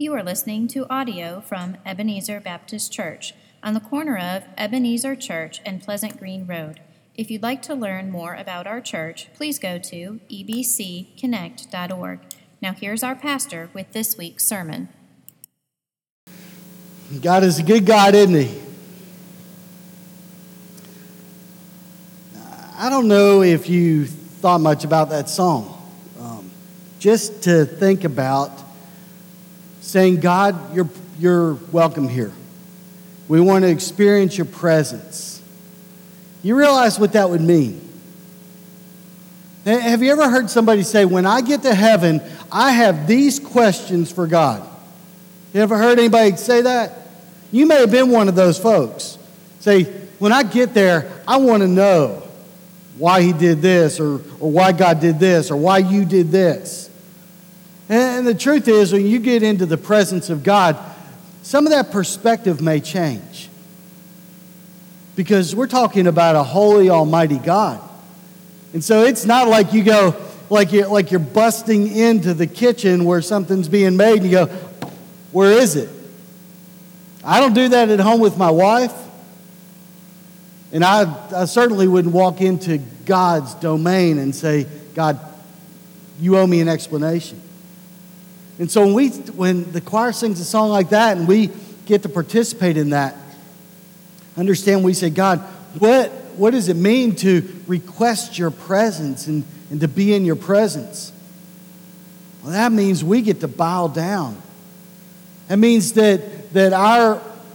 You are listening to audio from Ebenezer Baptist Church on the corner of Ebenezer Church and Pleasant Green Road. If you'd like to learn more about our church, please go to ebcconnect.org. Now here's our pastor with this week's sermon. God is a good God, isn't he? I don't know if you thought much about that song. Just to think about saying, God, you're welcome here. We want to experience your presence. You realize what that would mean. Have you ever heard somebody say, when I get to heaven, I have these questions for God? You ever heard anybody say that? You may have been one of those folks. Say, when I get there, I want to know why he did this, or why God did this, or why you did this. And the truth is, when you get into the presence of God, some of that perspective may change. Because we're talking about a holy, almighty God. And so it's not like you go, like you're busting into the kitchen where something's being made and you go, where is it? I don't do that at home with my wife. And I certainly wouldn't walk into God's domain and say, God, you owe me an explanation. And so when the choir sings a song like that and we get to participate in that, understand we say, God, what does it mean to request your presence and to be in your presence? Well, that means we get to bow down. That means that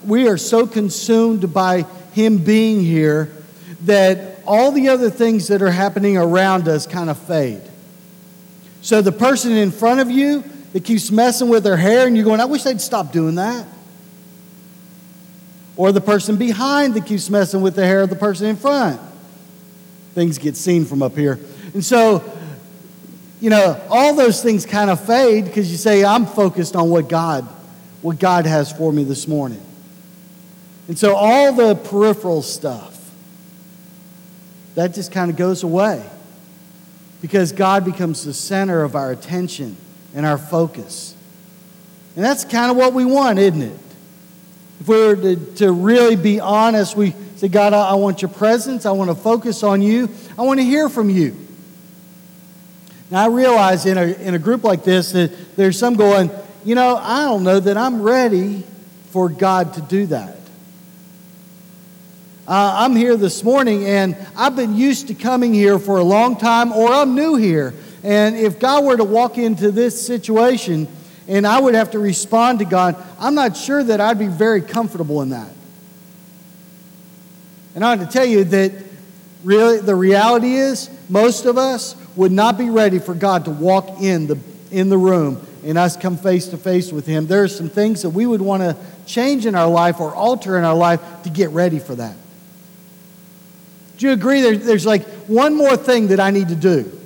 we are so consumed by him being here that all the other things that are happening around us kind of fade. So the person in front of you that keeps messing with their hair and you're going, I wish they'd stop doing that. Or the person behind that keeps messing with the hair of the person in front. Things get seen from up here. And so, all those things kind of fade because you say, I'm focused on what God has for me this morning. And so all the peripheral stuff, that just kind of goes away because God becomes the center of our attention and our focus. And that's kind of what we want, isn't it? If we were to really be honest, we say, God, I want your presence. I want to focus on you. I want to hear from you. Now, I realize in a group like this that there's some going, I don't know that I'm ready for God to do that. I'm here this morning, and I've been used to coming here for a long time, or I'm new here. And if God were to walk into this situation, and I would have to respond to God, I'm not sure that I'd be very comfortable in that. And I want to tell you that really the reality is most of us would not be ready for God to walk in the room and us come face to face with him. There are some things that we would want to change in our life or alter in our life to get ready for that. Do you agree? There's like one more thing that I need to do.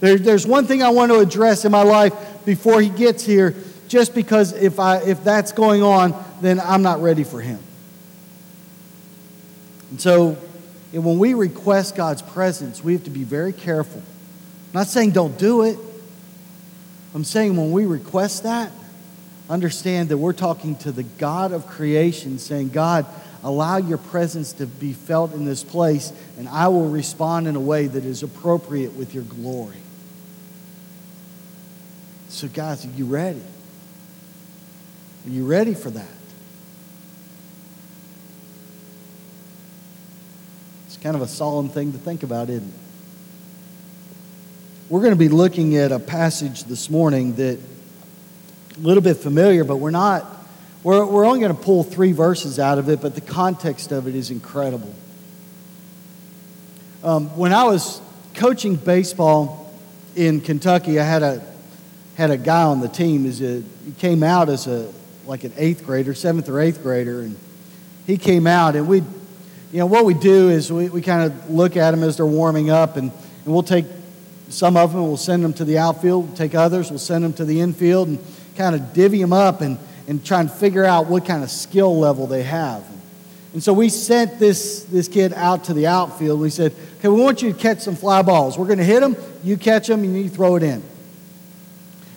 There's one thing I want to address in my life before he gets here, just because if that's going on, then I'm not ready for him. And so when we request God's presence, we have to be very careful. I'm not saying don't do it. I'm saying when we request that, understand that we're talking to the God of creation, saying, God, allow your presence to be felt in this place, and I will respond in a way that is appropriate with your glory. So, guys, are you ready? Are you ready for that? It's kind of a solemn thing to think about, isn't it? We're going to be looking at a passage this morning that a little bit familiar, but we're not. We're only going to pull 3 verses out of it, but the context of it is incredible. When I was coaching baseball in Kentucky, I had a guy on the team. He came out as an 8th grader, 7th or 8th grader, and he came out. And what we do is we kind of look at them as they're warming up, and we'll take some of them, we'll send them to the outfield. We'll take others, we'll send them to the infield, and kind of divvy them up and try and figure out what kind of skill level they have. And so we sent this kid out to the outfield. We said, okay, we want you to catch some fly balls. We're going to hit them, you catch them, and you throw it in.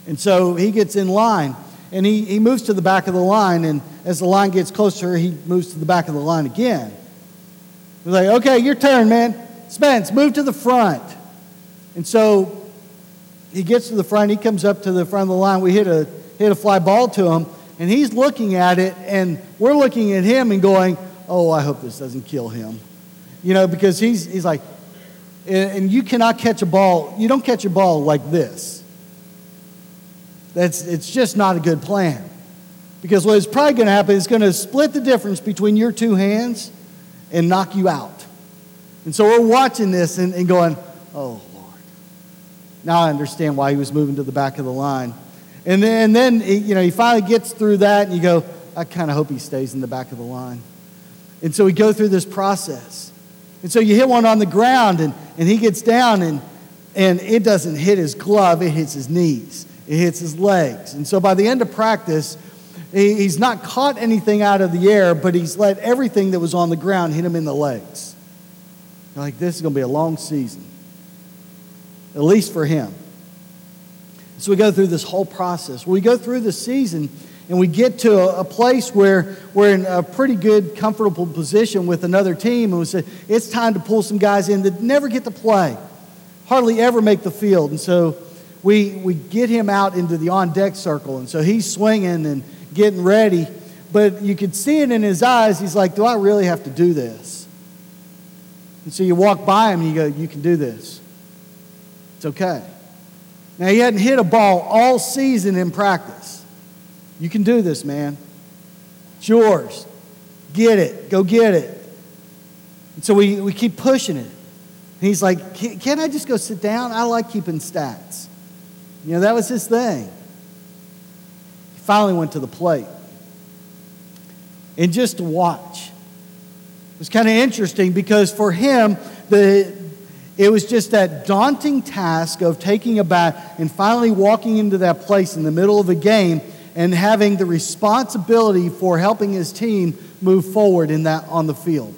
And so he gets in line. And he moves to the back of the line, and as the line gets closer, he moves to the back of the line again. We're like, okay, your turn, man. Spence, move to the front. And so he gets to the front. He comes up to the front of the line. We hit a fly ball to him, and he's looking at it, and we're looking at him and going, oh, I hope this doesn't kill him. You know, because he's like, and you cannot catch a ball. You don't catch a ball like this. It's just not a good plan. Because what is probably going to happen is going to split the difference between your two hands and knock you out. And so we're watching this and going, oh, Lord. Now I understand why he was moving to the back of the line. And then he finally gets through that, and you go, I kind of hope he stays in the back of the line. And so we go through this process. And so you hit one on the ground, and he gets down, and it doesn't hit his glove, it hits his knees. It hits his legs. And so by the end of practice, he's not caught anything out of the air, but he's let everything that was on the ground hit him in the legs. You're like, this is going to be a long season, at least for him. So we go through this whole process. We go through the season, and we get to a place where we're in a pretty good, comfortable position with another team, and we say, it's time to pull some guys in that never get to play, hardly ever make the field. And so we get him out into the on-deck circle, and so he's swinging and getting ready, but you could see it in his eyes. He's like, do I really have to do this? And so you walk by him, and you go, you can do this. It's okay. Now, he hadn't hit a ball all season in practice. You can do this, man. It's yours. Get it. Go get it. And so we keep pushing it. And he's like, can't I just go sit down? I like keeping stats. You know, that was his thing. He finally went to the plate. And just to watch. It was kind of interesting because for him, it was just that daunting task of taking a bat and finally walking into that place in the middle of a game and having the responsibility for helping his team move forward in that on the field.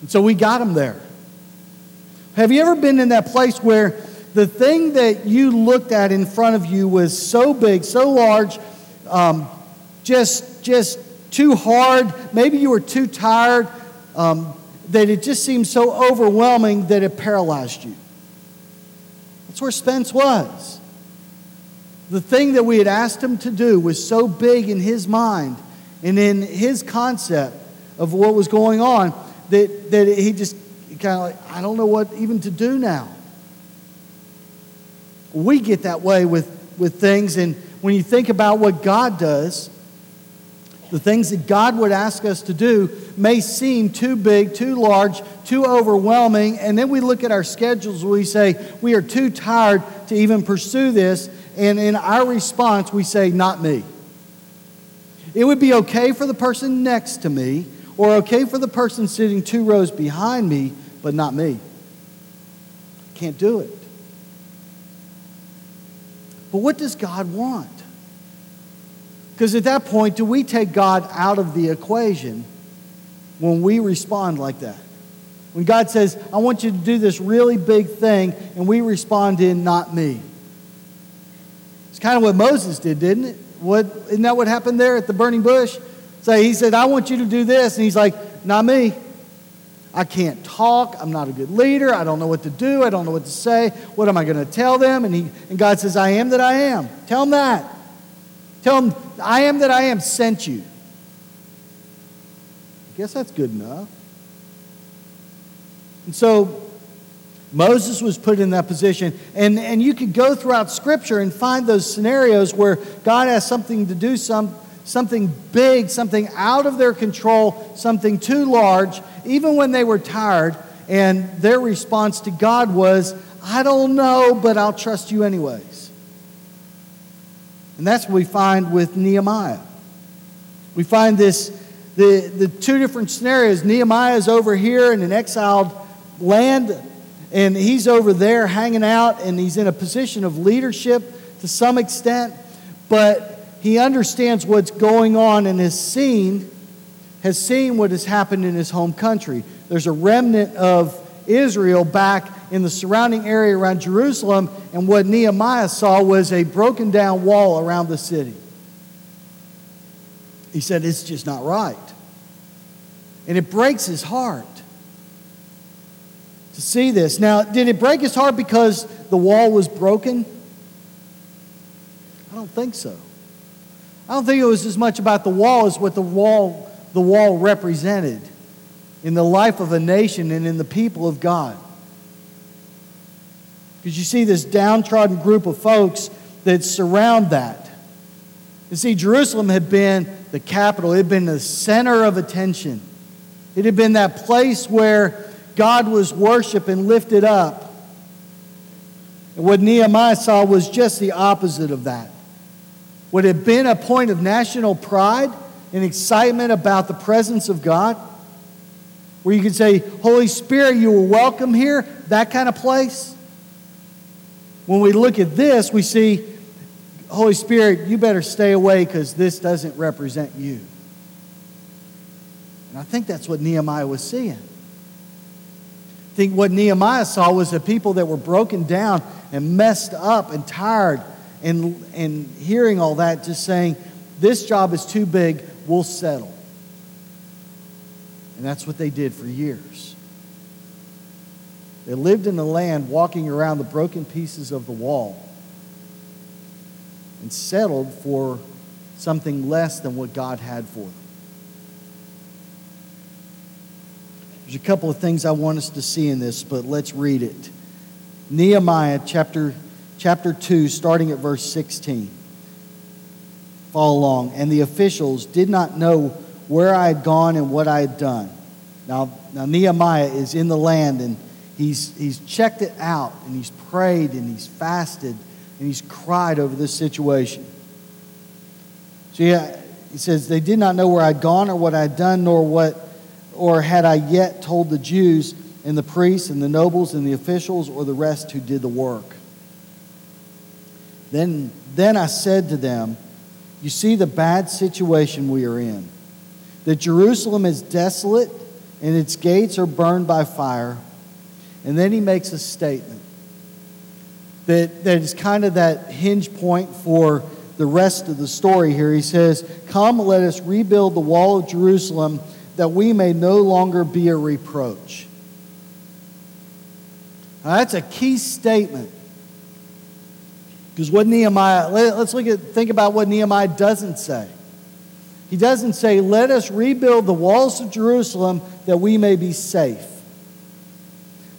And so we got him there. Have you ever been in that place where the thing that you looked at in front of you was so big, so large, just too hard. Maybe you were too tired that it just seemed so overwhelming that it paralyzed you. That's where Spence was. The thing that we had asked him to do was so big in his mind and in his concept of what was going on that he just kind of like, I don't know what even to do now. We get that way with things, and when you think about what God does, the things that God would ask us to do may seem too big, too large, too overwhelming, and then we look at our schedules and we say, we are too tired to even pursue this, and in our response we say, not me. It would be okay for the person next to me, or okay for the person sitting 2 rows behind me, but not me. Can't do it. But what does God want? Because at that point, do we take God out of the equation when we respond like that? When God says, I want you to do this really big thing, and we respond in, not me. It's kind of what Moses did, didn't it? Isn't that what happened there at the burning bush? So he said, I want you to do this, and he's like, not me. I can't talk. I'm not a good leader. I don't know what to do. I don't know what to say. What am I going to tell them? And God says, I am that I am. Tell them that. Tell them, I am that I am sent you. I guess that's good enough. And so Moses was put in that position. And you could go throughout Scripture and find those scenarios where God has something to do, something big, something out of their control, something too large, even when they were tired, and their response to God was, I don't know, but I'll trust you anyways. And that's what we find with Nehemiah. We find the 2 different scenarios. Nehemiah is over here in an exiled land, and he's over there hanging out, and he's in a position of leadership to some extent, but he understands what's going on and has seen what has happened in his home country. There's a remnant of Israel back in the surrounding area around Jerusalem, and what Nehemiah saw was a broken down wall around the city. He said, it's just not right. And it breaks his heart to see this. Now, did it break his heart because the wall was broken? I don't think so. I don't think it was as much about the wall as what the wall represented in the life of a nation and in the people of God. Because you see this downtrodden group of folks that surround that. You see, Jerusalem had been the capital. It had been the center of attention. It had been that place where God was worshiped and lifted up. And what Nehemiah saw was just the opposite of that. What had been a point of national pride and excitement about the presence of God, where you could say, Holy Spirit, you are welcome here, that kind of place. When we look at this, we see, Holy Spirit, you better stay away because this doesn't represent you. And I think that's what Nehemiah was seeing. I think what Nehemiah saw was the people that were broken down and messed up and tired and hearing all that, just saying, this job is too big, we'll settle. And that's what they did for years. They lived in the land walking around the broken pieces of the wall and settled for something less than what God had for them. There's a couple of things I want us to see in this, but let's read it. Nehemiah chapter 2, starting at verse 16. Follow along. And the officials did not know where I had gone and what I had done. Now Nehemiah is in the land, and he's checked it out, and he's prayed, and he's fasted, and he's cried over this situation. So yeah, he says, they did not know where I'd gone or what I'd done, or had I yet told the Jews and the priests and the nobles and the officials or the rest who did the work. Then I said to them, you see the bad situation we are in, that Jerusalem is desolate and its gates are burned by fire. And then he makes a statement that is kind of that hinge point for the rest of the story here. He says, come, let us rebuild the wall of Jerusalem that we may no longer be a reproach. Now, that's a key statement. Because what Nehemiah, think about what Nehemiah doesn't say. He doesn't say, let us rebuild the walls of Jerusalem that we may be safe.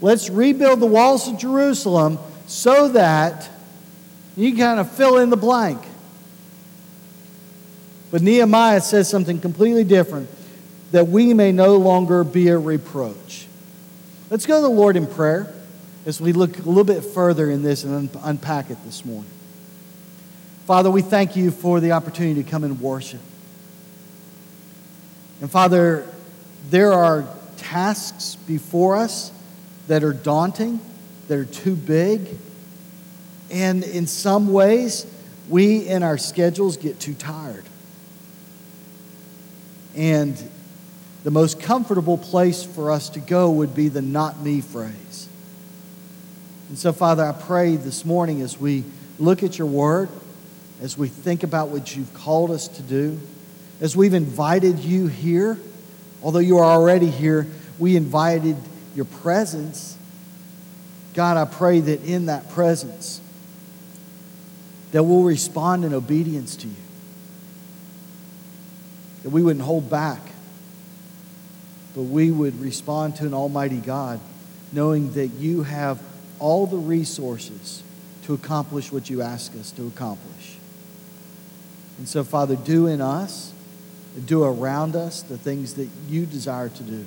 Let's rebuild the walls of Jerusalem so that you kind of fill in the blank. But Nehemiah says something completely different, that we may no longer be a reproach. Let's go to the Lord in prayer as we look a little bit further in this and unpack it this morning. Father, we thank you for the opportunity to come and worship. And Father, there are tasks before us that are daunting, that are too big. And in some ways, we in our schedules get too tired. And the most comfortable place for us to go would be the not me phrase. And so, Father, I pray this morning as we look at your word, as we think about what you've called us to do, as we've invited you here, although you are already here, we invited your presence. God, I pray that in that presence that we'll respond in obedience to you, that we wouldn't hold back, but we would respond to an almighty God, knowing that you have all the resources to accomplish what you ask us to accomplish. And so, Father, do in us, do around us the things that you desire to do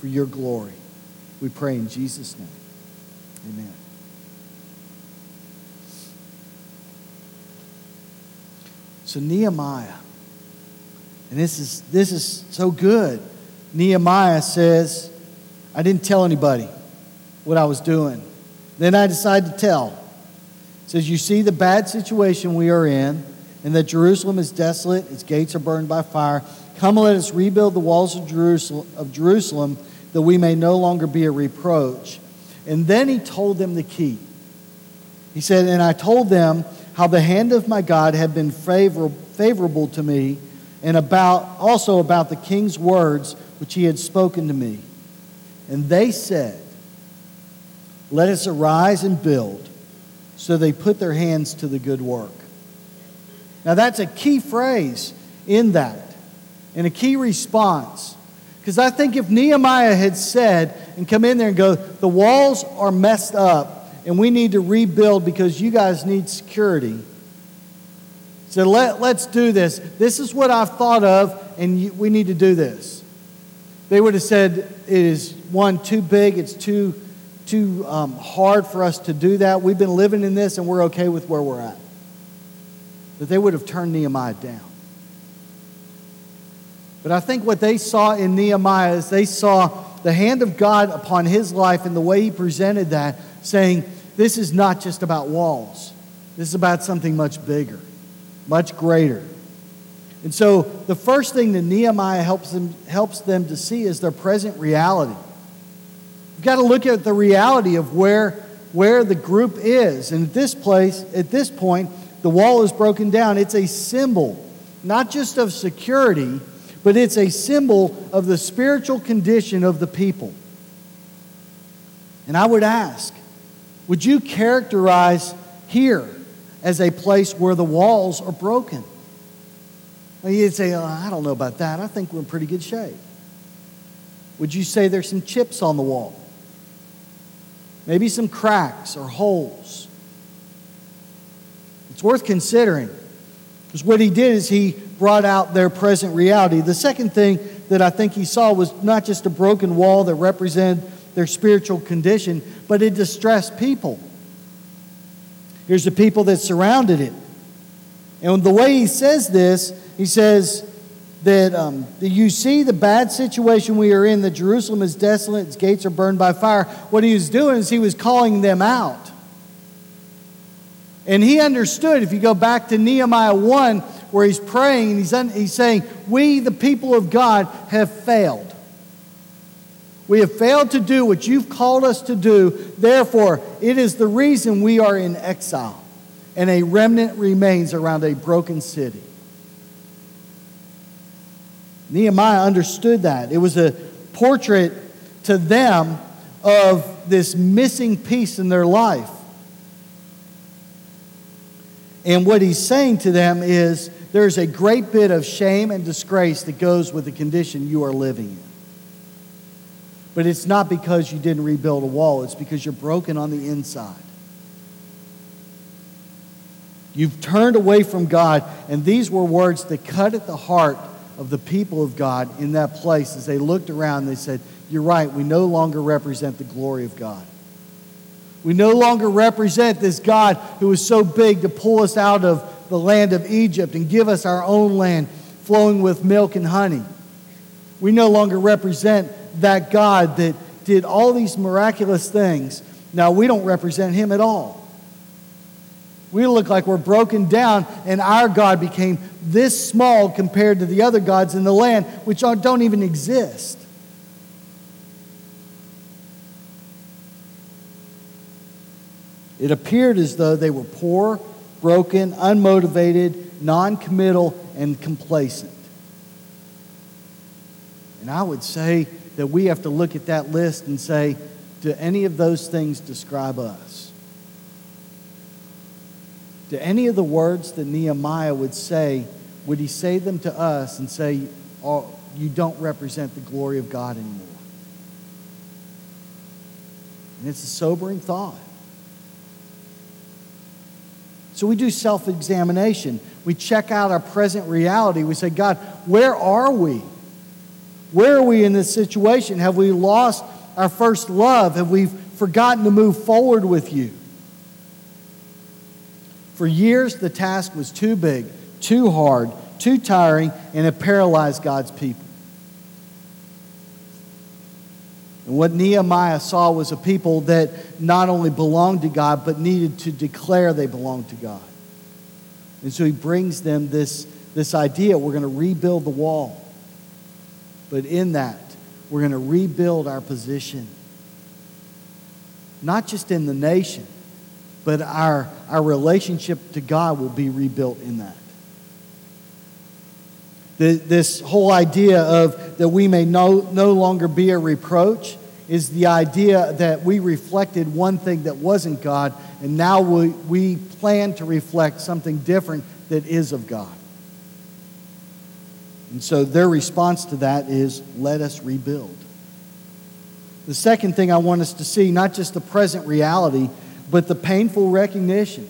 for your glory. We pray in Jesus' name. Amen. So Nehemiah, and this is so good. Nehemiah says, I didn't tell anybody what I was doing. Then I decided to tell. It says, you see the bad situation we are in, and that Jerusalem is desolate, its gates are burned by fire. Come, let us rebuild the walls of Jerusalem that we may no longer be a reproach. And then he told them the key. He said, and I told them how the hand of my God had been favorable to me, and about the king's words which he had spoken to me. And they said, let us arise and build. So they put their hands to the good work. Now that's a key phrase in that, and a key response. Because I think if Nehemiah had said and come in there and go, the walls are messed up and we need to rebuild because you guys need security. So let's do this. This is what I've thought of and we need to do this. They would have said it is, one, too big, it's too hard for us to do that. We've been living in this and we're okay with where we're at. But they would have turned Nehemiah down. But I think what they saw in Nehemiah is they saw the hand of God upon his life and the way he presented that, saying, this is not just about walls. This is about something much bigger, much greater. And so the first thing that Nehemiah helps them to see is their present reality. You've got to look at the reality of where the group is. And at this point, the wall is broken down. It's a symbol, not just of security, but it's a symbol of the spiritual condition of the people. And I would ask, would you characterize here as a place where the walls are broken? Well, you'd say, oh, I don't know about that. I think we're in pretty good shape. Would you say there's some chips on the wall? Maybe some cracks or holes. It's worth considering. Because what he did is he brought out their present reality. The second thing that I think he saw was not just a broken wall that represented their spiritual condition, but it distressed people. Here's the people that surrounded it. And the way he says this, he says that you see the bad situation we are in, that Jerusalem is desolate, its gates are burned by fire. What he was doing is he was calling them out. And he understood, if you go back to Nehemiah 1, where he's praying and he's saying, we, the people of God, have failed. We have failed to do what you've called us to do. Therefore, it is the reason we are in exile. And a remnant remains around a broken city. Nehemiah understood that. It was a portrait to them of this missing piece in their life. And what he's saying to them is, there's a great bit of shame and disgrace that goes with the condition you are living in. But it's not because you didn't rebuild a wall. It's because you're broken on the inside. You've turned away from God. And these were words that cut at the heart of the people of God in that place. As they looked around, they said, you're right, we no longer represent the glory of God. We no longer represent this God who is so big to pull us out of the land of Egypt and give us our own land flowing with milk and honey. We no longer represent that God that did all these miraculous things. Now, we don't represent him at all. We look like we're broken down, and our God became this small compared to the other gods in the land, which don't even exist. It appeared as though they were poor, broken, unmotivated, non-committal, and complacent. And I would say that we have to look at that list and say, do any of those things describe us? Do any of the words that Nehemiah would he say them to us and say, oh, you don't represent the glory of God anymore? And it's a sobering thought. So we do self-examination. We check out our present reality. We say, God, where are we? Where are we in this situation? Have we lost our first love? Have we forgotten to move forward with you? For years, the task was too big, too hard, too tiring, and it paralyzed God's people. And what Nehemiah saw was a people that not only belonged to God, but needed to declare they belonged to God. And so he brings them this idea, we're going to rebuild the wall. But in that, We're going to rebuild our position. Not just in the nation, but our relationship to God will be rebuilt in that. This whole idea of that we may no longer be a reproach is the idea that we reflected one thing that wasn't God, and now we plan to reflect something different that is of God. And so their response to that is, let us rebuild. The second thing I want us to see, not just the present reality, but the painful recognition.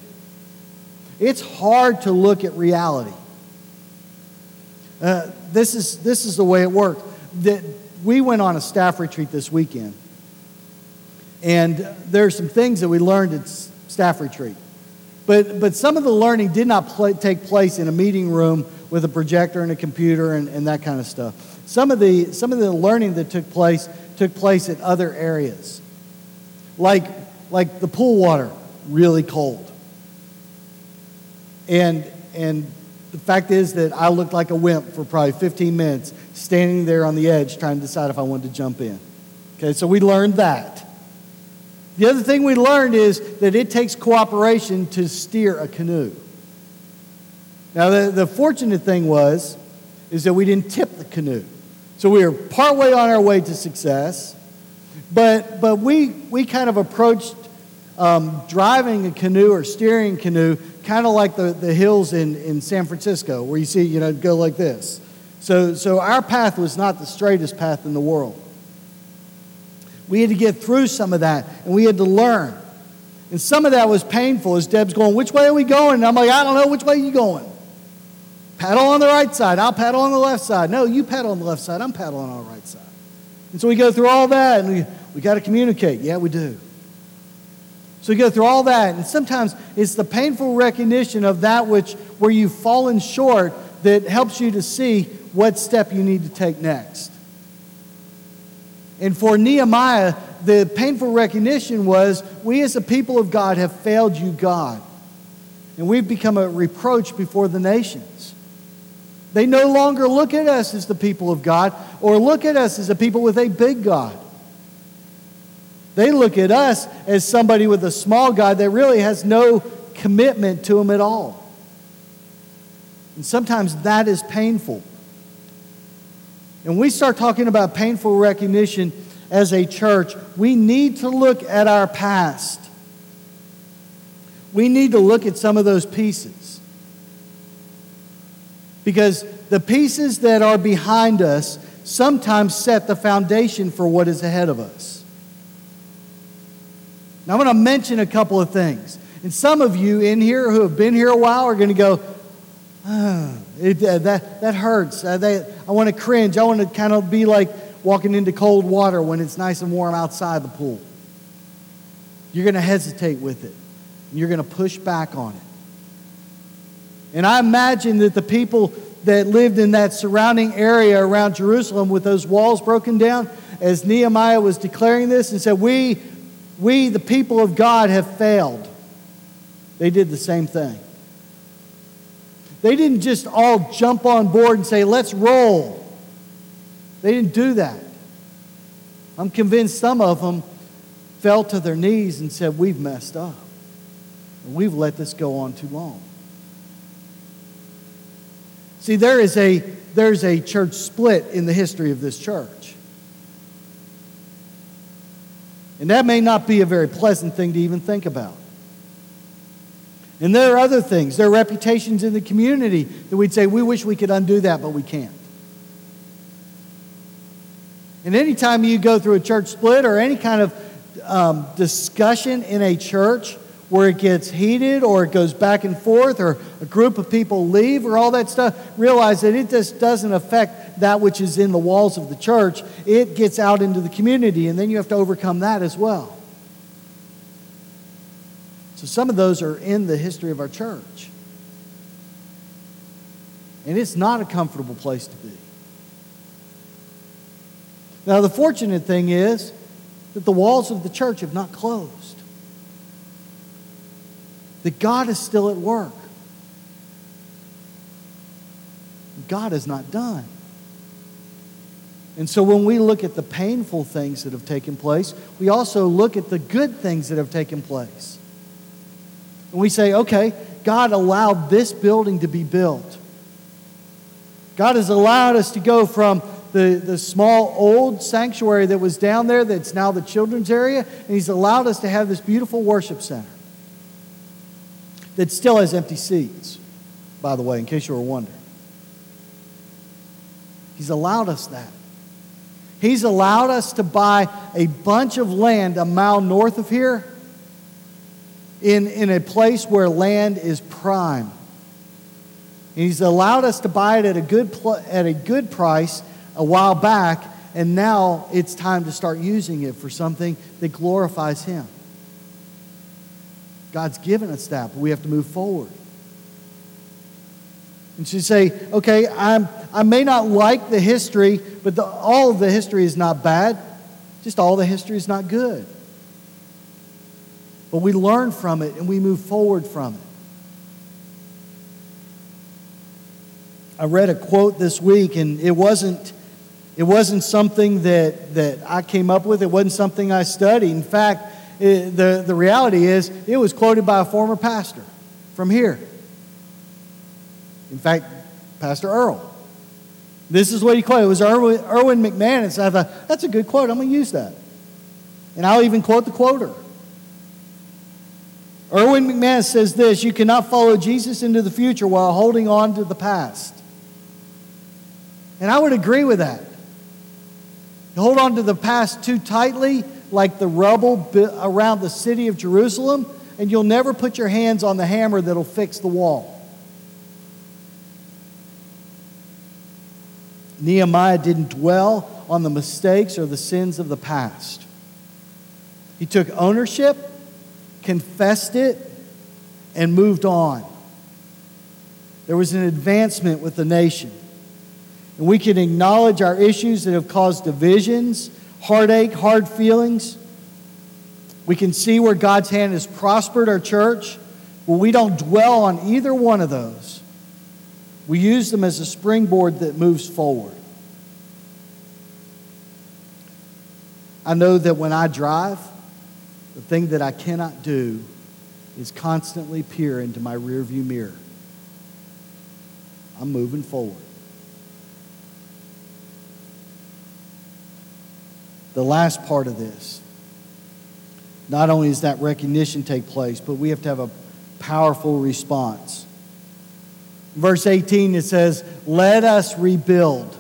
It's hard to look at reality. This is the way it worked. We went on a staff retreat this weekend, and there are some things that we learned at staff retreat. But some of the learning did not take place in a meeting room with a projector and a computer and that kind of stuff. Some of the learning that took place in other areas, like the pool water, really cold. And the fact is that I looked like a wimp for probably 15 minutes, standing there on the edge trying to decide if I wanted to jump in. Okay, so we learned that. The other thing we learned is that it takes cooperation to steer a canoe. Now, the fortunate thing is that we didn't tip the canoe. So we were partway on our way to success, but we kind of approached driving a canoe or steering a canoe kind of like the hills in San Francisco where you see, go like this. So our path was not the straightest path in the world. We had to get through some of that, and we had to learn. And some of that was painful as Deb's going, which way are we going? And I'm like, I don't know, which way are you going? Paddle on the right side. I'll paddle on the left side. No, you paddle on the left side. I'm paddling on the right side. And so we go through all that, and we got to communicate. Yeah, we do. So we go through all that, and sometimes it's the painful recognition of that where you've fallen short that helps you to see what step you need to take next. And for Nehemiah, the painful recognition was, we as a people of God have failed you, God. And we've become a reproach before the nations. They no longer look at us as the people of God, or look at us as a people with a big God. They look at us as somebody with a small God that really has no commitment to him at all. And sometimes that is painful. And we start talking about painful recognition as a church. We need to look at our past. We need to look at some of those pieces. Because the pieces that are behind us sometimes set the foundation for what is ahead of us. Now I'm going to mention a couple of things. And some of you in here who have been here a while are going to go, oh, that hurts. I want to cringe. I want to kind of be like walking into cold water when it's nice and warm outside the pool. You're going to hesitate with it. And you're going to push back on it. And I imagine that the people that lived in that surrounding area around Jerusalem with those walls broken down, as Nehemiah was declaring this and said, we the people of God, have failed. They did the same thing. They didn't just all jump on board and say, let's roll. They didn't do that. I'm convinced some of them fell to their knees and said, we've messed up. We've let this go on too long. See, there's a church split in the history of this church. And that may not be a very pleasant thing to even think about. And there are other things. There are reputations in the community that we'd say, we wish we could undo that, but we can't. And anytime you go through a church split or any kind of discussion in a church where it gets heated or it goes back and forth or a group of people leave or all that stuff, realize that it just doesn't affect that which is in the walls of the church. It gets out into the community, and then you have to overcome that as well. So some of those are in the history of our church. And it's not a comfortable place to be. Now, the fortunate thing is that the walls of the church have not closed. That God is still at work. God is not done. And so when we look at the painful things that have taken place, we also look at the good things that have taken place. And we say, okay, God allowed this building to be built. God has allowed us to go from the small old sanctuary that was down there that's now the children's area, and He's allowed us to have this beautiful worship center that still has empty seats, by the way, in case you were wondering. He's allowed us that. He's allowed us to buy a bunch of land a mile north of here in a place where land is prime. And He's allowed us to buy it at a good price a while back, and now it's time to start using it for something that glorifies Him. God's given us that, but we have to move forward. And she say, okay, I may not like the history, but all of the history is not bad. Just all the history is not good. But we learn from it and we move forward from it. I read a quote this week, and it wasn't something that I came up with. It wasn't something I studied. In fact, the reality is it was quoted by a former pastor from here. In fact, Pastor Earl. This is what he quoted. It was Erwin McManus. I thought, that's a good quote. I'm going to use that. And I'll even quote the quoter. Erwin McManus says this: you cannot follow Jesus into the future while holding on to the past. And I would agree with that. You hold on to the past too tightly, like the rubble around the city of Jerusalem, and you'll never put your hands on the hammer that'll fix the wall. Nehemiah didn't dwell on the mistakes or the sins of the past. He took ownership, confessed it, and moved on. There was an advancement with the nation. And we can acknowledge our issues that have caused divisions, heartache, hard feelings. We can see where God's hand has prospered our church, but we don't dwell on either one of those. We use them as a springboard that moves forward. I know that when I drive, the thing that I cannot do is constantly peer into my rearview mirror. I'm moving forward. The last part of this, not only does that recognition take place, but we have to have a powerful response. Verse 18, it says, let us rebuild.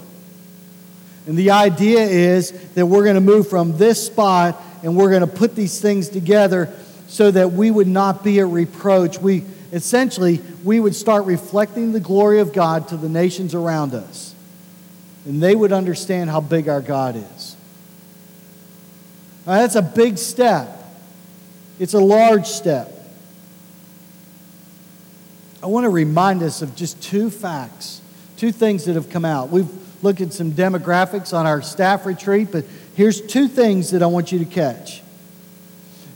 And the idea is that we're going to move from this spot and we're going to put these things together so that we would not be a reproach. We would start reflecting the glory of God to the nations around us. And they would understand how big our God is. Now, that's a big step. It's a large step. I want to remind us of just two facts, two things that have come out. We've looked at some demographics on our staff retreat, but here's two things that I want you to catch.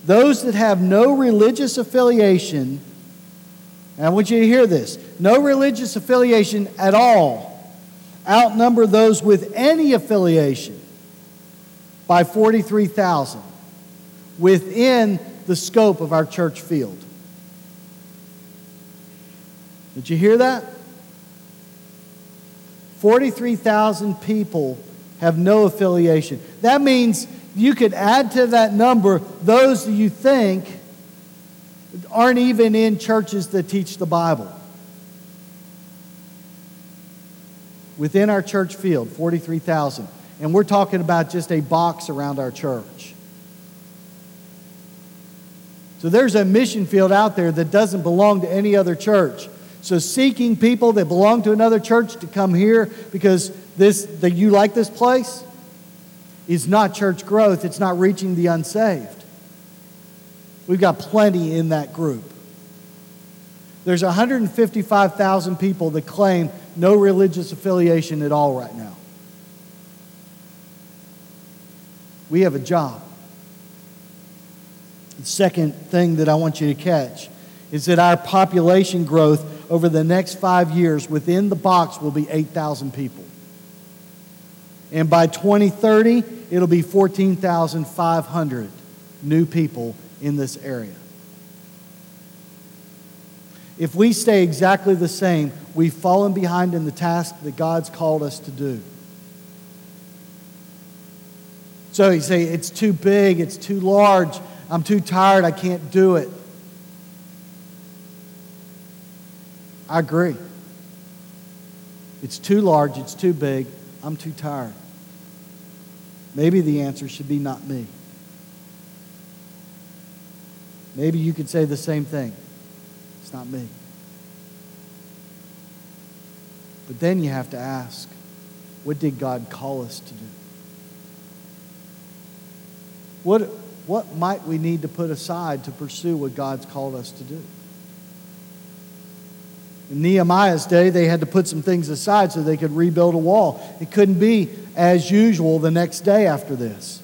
Those that have no religious affiliation, and I want you to hear this, no religious affiliation at all, outnumber those with any affiliation by 43,000 within the scope of our church field. Did you hear that? 43,000 people have no affiliation. That means you could add to that number those that you think aren't even in churches that teach the Bible. Within our church field, 43,000. And we're talking about just a box around our church. So there's a mission field out there that doesn't belong to any other church. So seeking people that belong to another church to come here because you like this place is not church growth. It's not reaching the unsaved. We've got plenty in that group. There's 155,000 people that claim no religious affiliation at all right now. We have a job. The second thing that I want you to catch is that our population growth over the next 5 years within the box will be 8,000 people. And by 2030, it'll be 14,500 new people in this area. If we stay exactly the same, we've fallen behind in the task that God's called us to do. So you say, it's too big, it's too large, I'm too tired, I can't do it. I agree. It's too large, it's too big, I'm too tired. Maybe the answer should be not me. Maybe you could say the same thing. It's not me. But then you have to ask, what did God call us to do? What might we need to put aside to pursue what God's called us to do? In Nehemiah's day, they had to put some things aside so they could rebuild a wall. It couldn't be as usual the next day after this.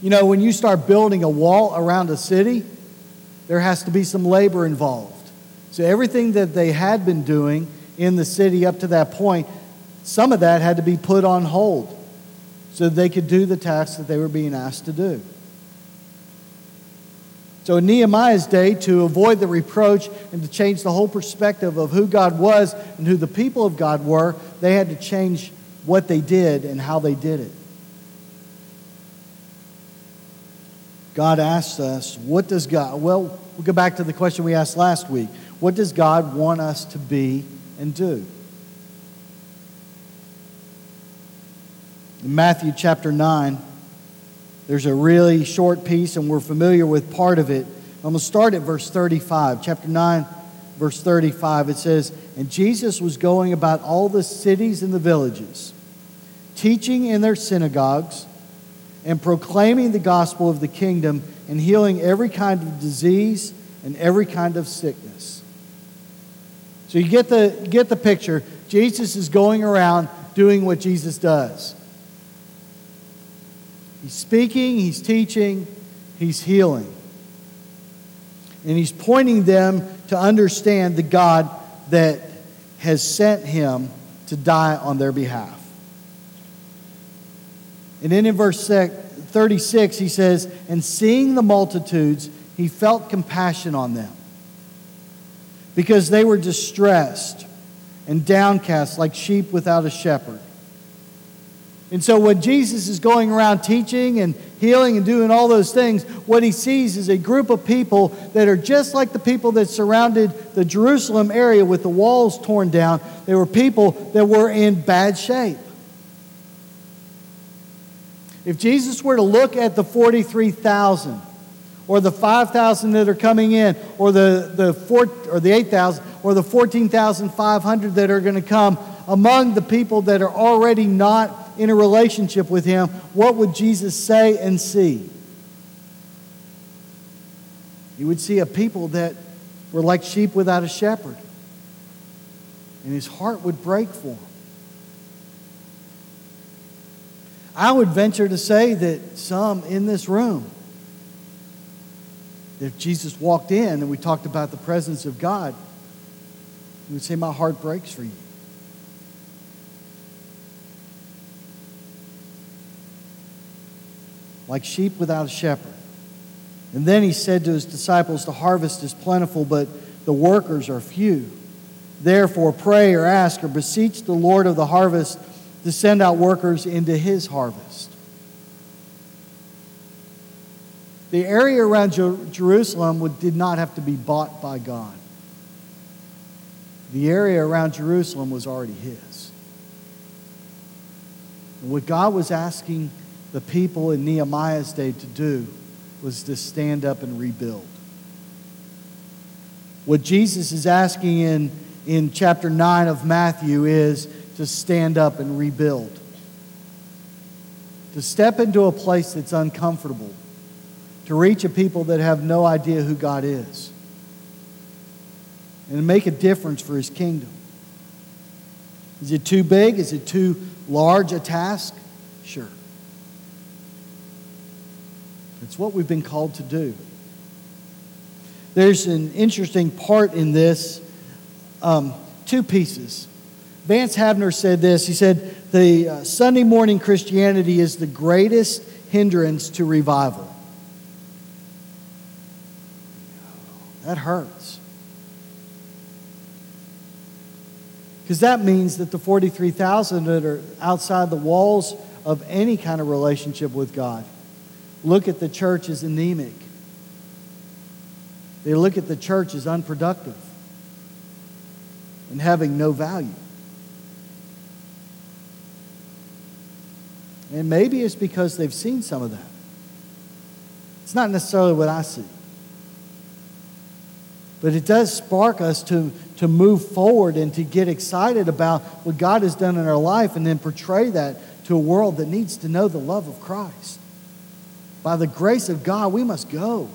You know, when you start building a wall around a city, there has to be some labor involved. So everything that they had been doing in the city up to that point, some of that had to be put on hold so they could do the tasks that they were being asked to do. So in Nehemiah's day, to avoid the reproach and to change the whole perspective of who God was and who the people of God were, they had to change what they did and how they did it. God asks us, what does God... Well, we'll go back to the question we asked last week. What does God want us to be and do? In Matthew chapter 9, there's a really short piece, and we're familiar with part of it. I'm going to start at verse 35. Chapter 9, verse 35, it says, "And Jesus was going about all the cities and the villages, teaching in their synagogues, and proclaiming the gospel of the kingdom, and healing every kind of disease and every kind of sickness." So you get the picture. Jesus is going around doing what Jesus does. He's speaking, he's teaching, he's healing. And he's pointing them to understand the God that has sent him to die on their behalf. And then in verse 36, he says, "And seeing the multitudes, he felt compassion on them, because they were distressed and downcast like sheep without a shepherd." And so when Jesus is going around teaching and healing and doing all those things, what he sees is a group of people that are just like the people that surrounded the Jerusalem area with the walls torn down. They were people that were in bad shape. If Jesus were to look at the 43,000 or the 5,000 that are coming in or the 8,000 or the 14,500 that are going to come among the people that are already not in a relationship with him, what would Jesus say and see? He would see a people that were like sheep without a shepherd. And his heart would break for them. I would venture to say that some in this room, if Jesus walked in and we talked about the presence of God, he would say, "My heart breaks for you." Like sheep without a shepherd. And then he said to his disciples, "The harvest is plentiful, but the workers are few. Therefore, pray or ask or beseech the Lord of the harvest to send out workers into his harvest." The area around Jerusalem did not have to be bought by God. The area around Jerusalem was already his. And what God was asking the people in Nehemiah's day to do was to stand up and rebuild. What Jesus is asking in chapter 9 of Matthew is to stand up and rebuild. To step into a place that's uncomfortable. To reach a people that have no idea who God is. And to make a difference for his kingdom. Is it too big? Is it too large a task? Sure. It's what we've been called to do. There's an interesting part in this, two pieces. Vance Havner said this. He said, the Sunday morning Christianity is the greatest hindrance to revival. That hurts. Because that means that the 43,000 that are outside the walls of any kind of relationship with God look at the church as anemic. They look at the church as unproductive and having no value. And maybe it's because they've seen some of that. It's not necessarily what I see. But it does spark us to move forward and to get excited about what God has done in our life and then portray that to a world that needs to know the love of Christ. By the grace of God, we must go.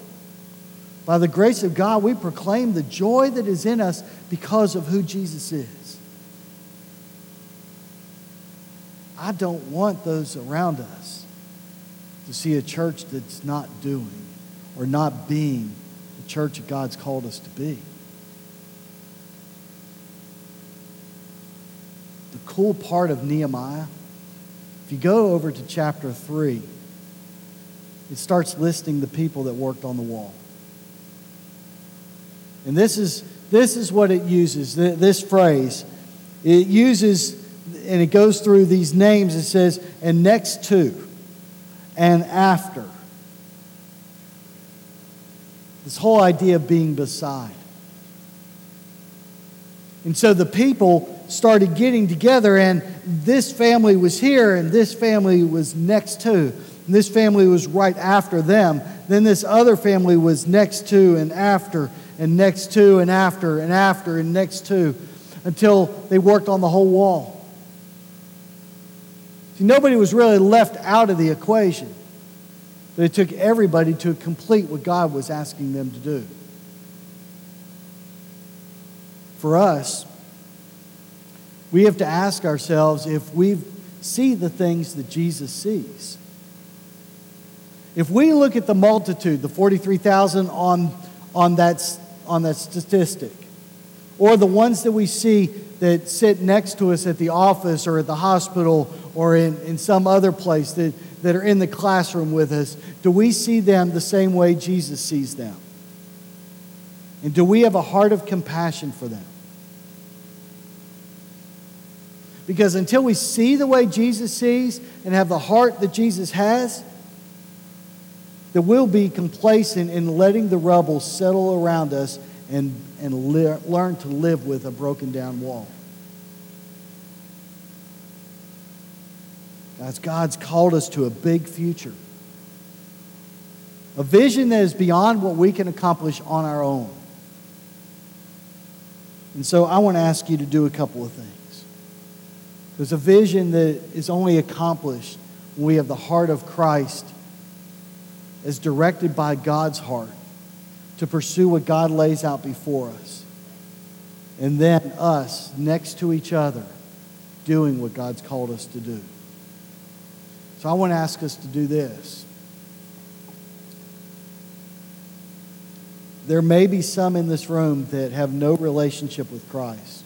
By the grace of God, we proclaim the joy that is in us because of who Jesus is. I don't want those around us to see a church that's not doing or not being the church that God's called us to be. The cool part of Nehemiah, if you go over to chapter 3, it starts listing the people that worked on the wall. And this is what it uses, this phrase. It uses, and it goes through these names. It says, and next to, and after. This whole idea of being beside. And so the people started getting together, and this family was here, and this family was next to. And this family was right after them. Then this other family was next to and after, and next to and after, and after and next to, until they worked on the whole wall. See, nobody was really left out of the equation. But it took everybody to complete what God was asking them to do. For us, we have to ask ourselves if we see the things that Jesus sees. If we look at the multitude, the 43,000 on that statistic, or the ones that we see that sit next to us at the office or at the hospital or in some other place that are in the classroom with us, do we see them the same way Jesus sees them? And do we have a heart of compassion for them? Because until we see the way Jesus sees and have the heart that Jesus has, that we'll be complacent in letting the rubble settle around us and learn to live with a broken down wall. Guys, God's called us to a big future. A vision that is beyond what we can accomplish on our own. And so I want to ask you to do a couple of things. There's a vision that is only accomplished when we have the heart of Christ as directed by God's heart to pursue what God lays out before us. And then us, next to each other, doing what God's called us to do. So I want to ask us to do this. There may be some in this room that have no relationship with Christ.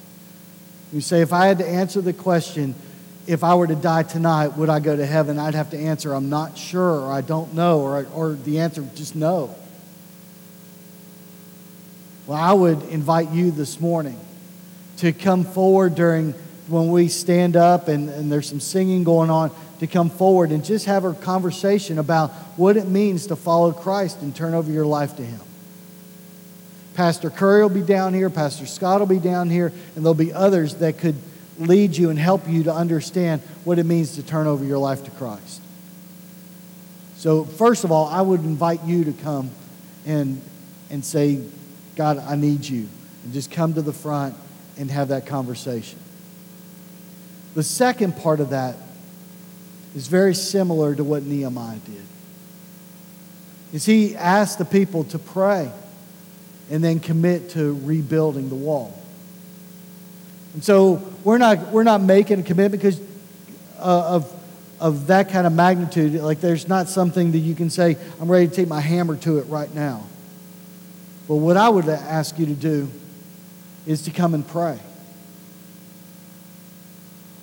You say, if I had to answer the question, if I were to die tonight, would I go to heaven? I'd have to answer, I'm not sure, or I don't know, or the answer, just no. Well, I would invite you this morning to come forward when we stand up and there's some singing going on, to come forward and just have a conversation about what it means to follow Christ and turn over your life to Him. Pastor Curry will be down here, Pastor Scott will be down here, and there'll be others that could lead you and help you to understand what it means to turn over your life to Christ. So first of all, I would invite you to come and say, God, I need you. And just come to the front and have that conversation. The second part of that is very similar to what Nehemiah did. Is he asked the people to pray and then commit to rebuilding the wall. And so we're not making a commitment because of that kind of magnitude. Like there's not something that you can say, I'm ready to take my hammer to it right now. But what I would ask you to do is to come and pray.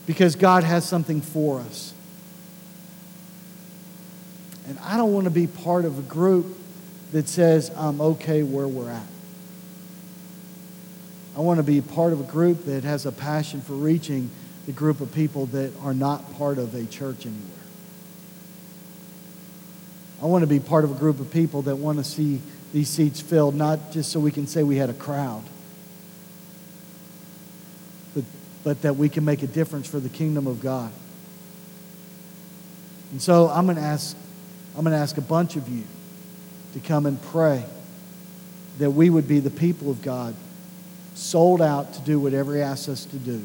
because God has something for us. And I don't want to be part of a group that says, I'm okay where we're at. I want to be part of a group that has a passion for reaching the group of people that are not part of a church anywhere. I want to be part of a group of people that want to see these seats filled, not just so we can say we had a crowd, but that we can make a difference for the kingdom of God. And so I'm going to ask a bunch of you to come and pray that we would be the people of God, sold out to do whatever He asks us to do.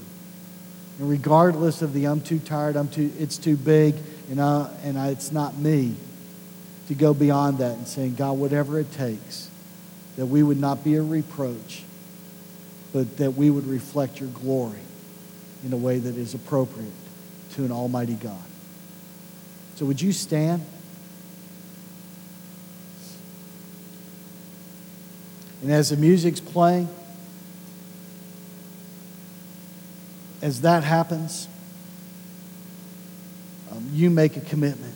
And regardless of the I'm too tired, it's too big, and it's not me, to go beyond that and saying, God, whatever it takes, that we would not be a reproach, but that we would reflect your glory in a way that is appropriate to an almighty God. So would you stand? And as the music's playing, as that happens, you make a commitment.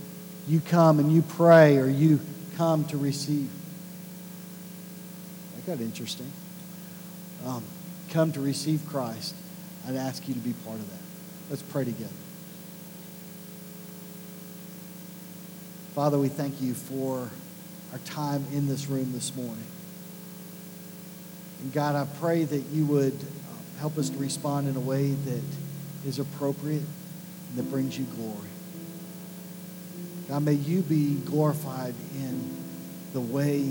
You come and you pray, or you come to receive. That got interesting. Come to receive Christ. I'd ask you to be part of that. Let's pray together. Father, we thank you for our time in this room this morning. And God, I pray that you would help us to respond in a way that is appropriate and that brings you glory. God, may you be glorified in the way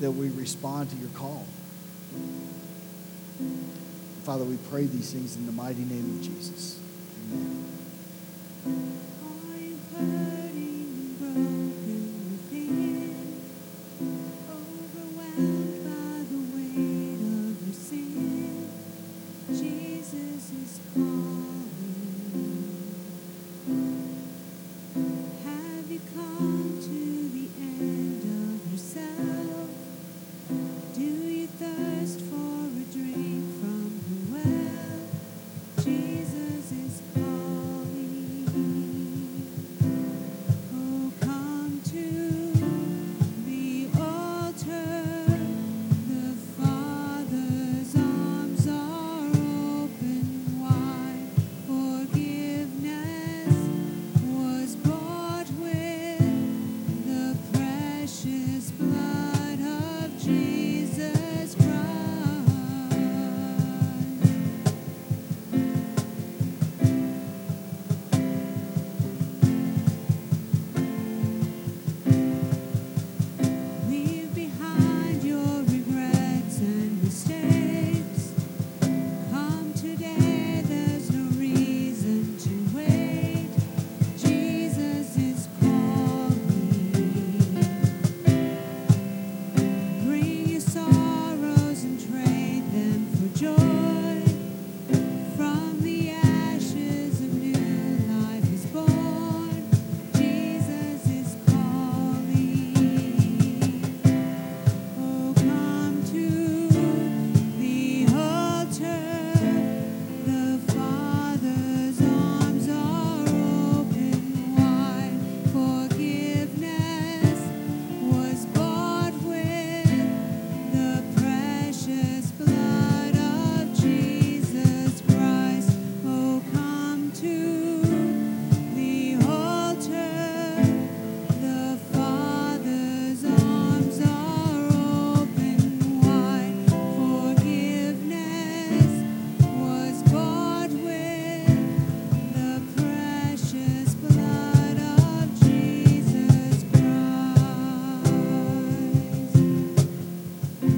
that we respond to your call. Father, we pray these things in the mighty name of Jesus. Amen.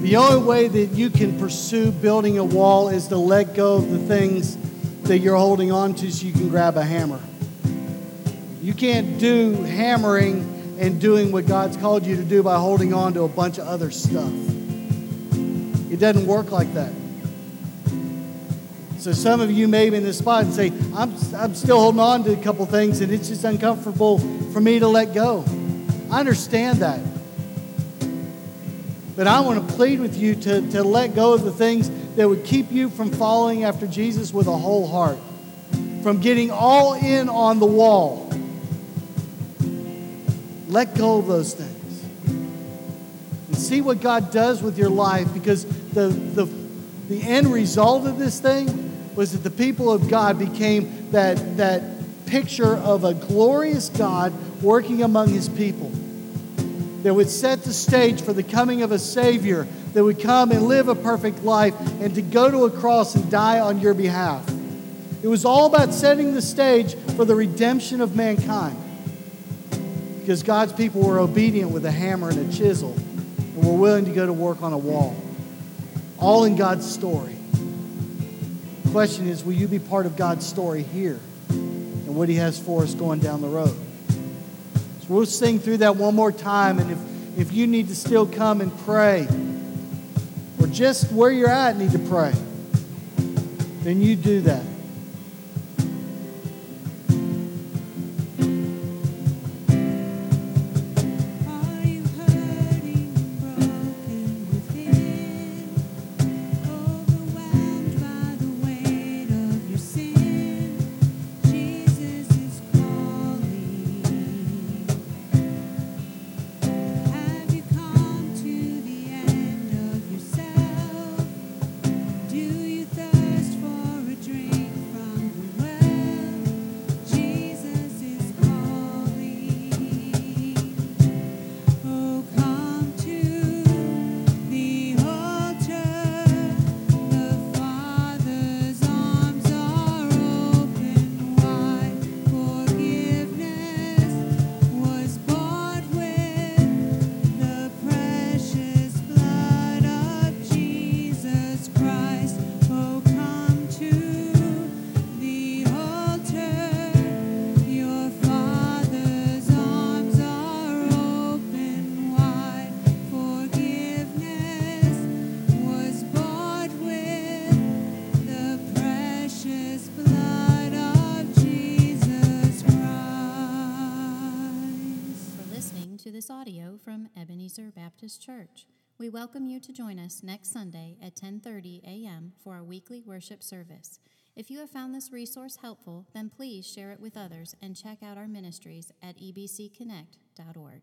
The only way that you can pursue building a wall is to let go of the things that you're holding on to so you can grab a hammer. You can't do hammering and doing what God's called you to do by holding on to a bunch of other stuff. It doesn't work like that. So some of you may be in this spot and say, I'm still holding on to a couple things and it's just uncomfortable for me to let go. I understand that. But I want to plead with you to let go of the things that would keep you from following after Jesus with a whole heart. from getting all in on the wall. Let go of those things. And see what God does with your life, because the end result of this thing was that the people of God became that picture of a glorious God working among his people that would set the stage for the coming of a Savior that would come and live a perfect life and to go to a cross and die on your behalf. It was all about setting the stage for the redemption of mankind, because God's people were obedient with a hammer and a chisel and were willing to go to work on a wall. All in God's story. The question is, will you be part of God's story here and what he has for us going down the road? So we'll sing through that one more time, and if you need to still come and pray, or just where you're at need to pray, then you do that. Audio from Ebenezer Baptist Church. We welcome you to join us next Sunday at 10:30 a.m. for our weekly worship service. If you have found this resource helpful, then please share it with others and check out our ministries at ebcconnect.org.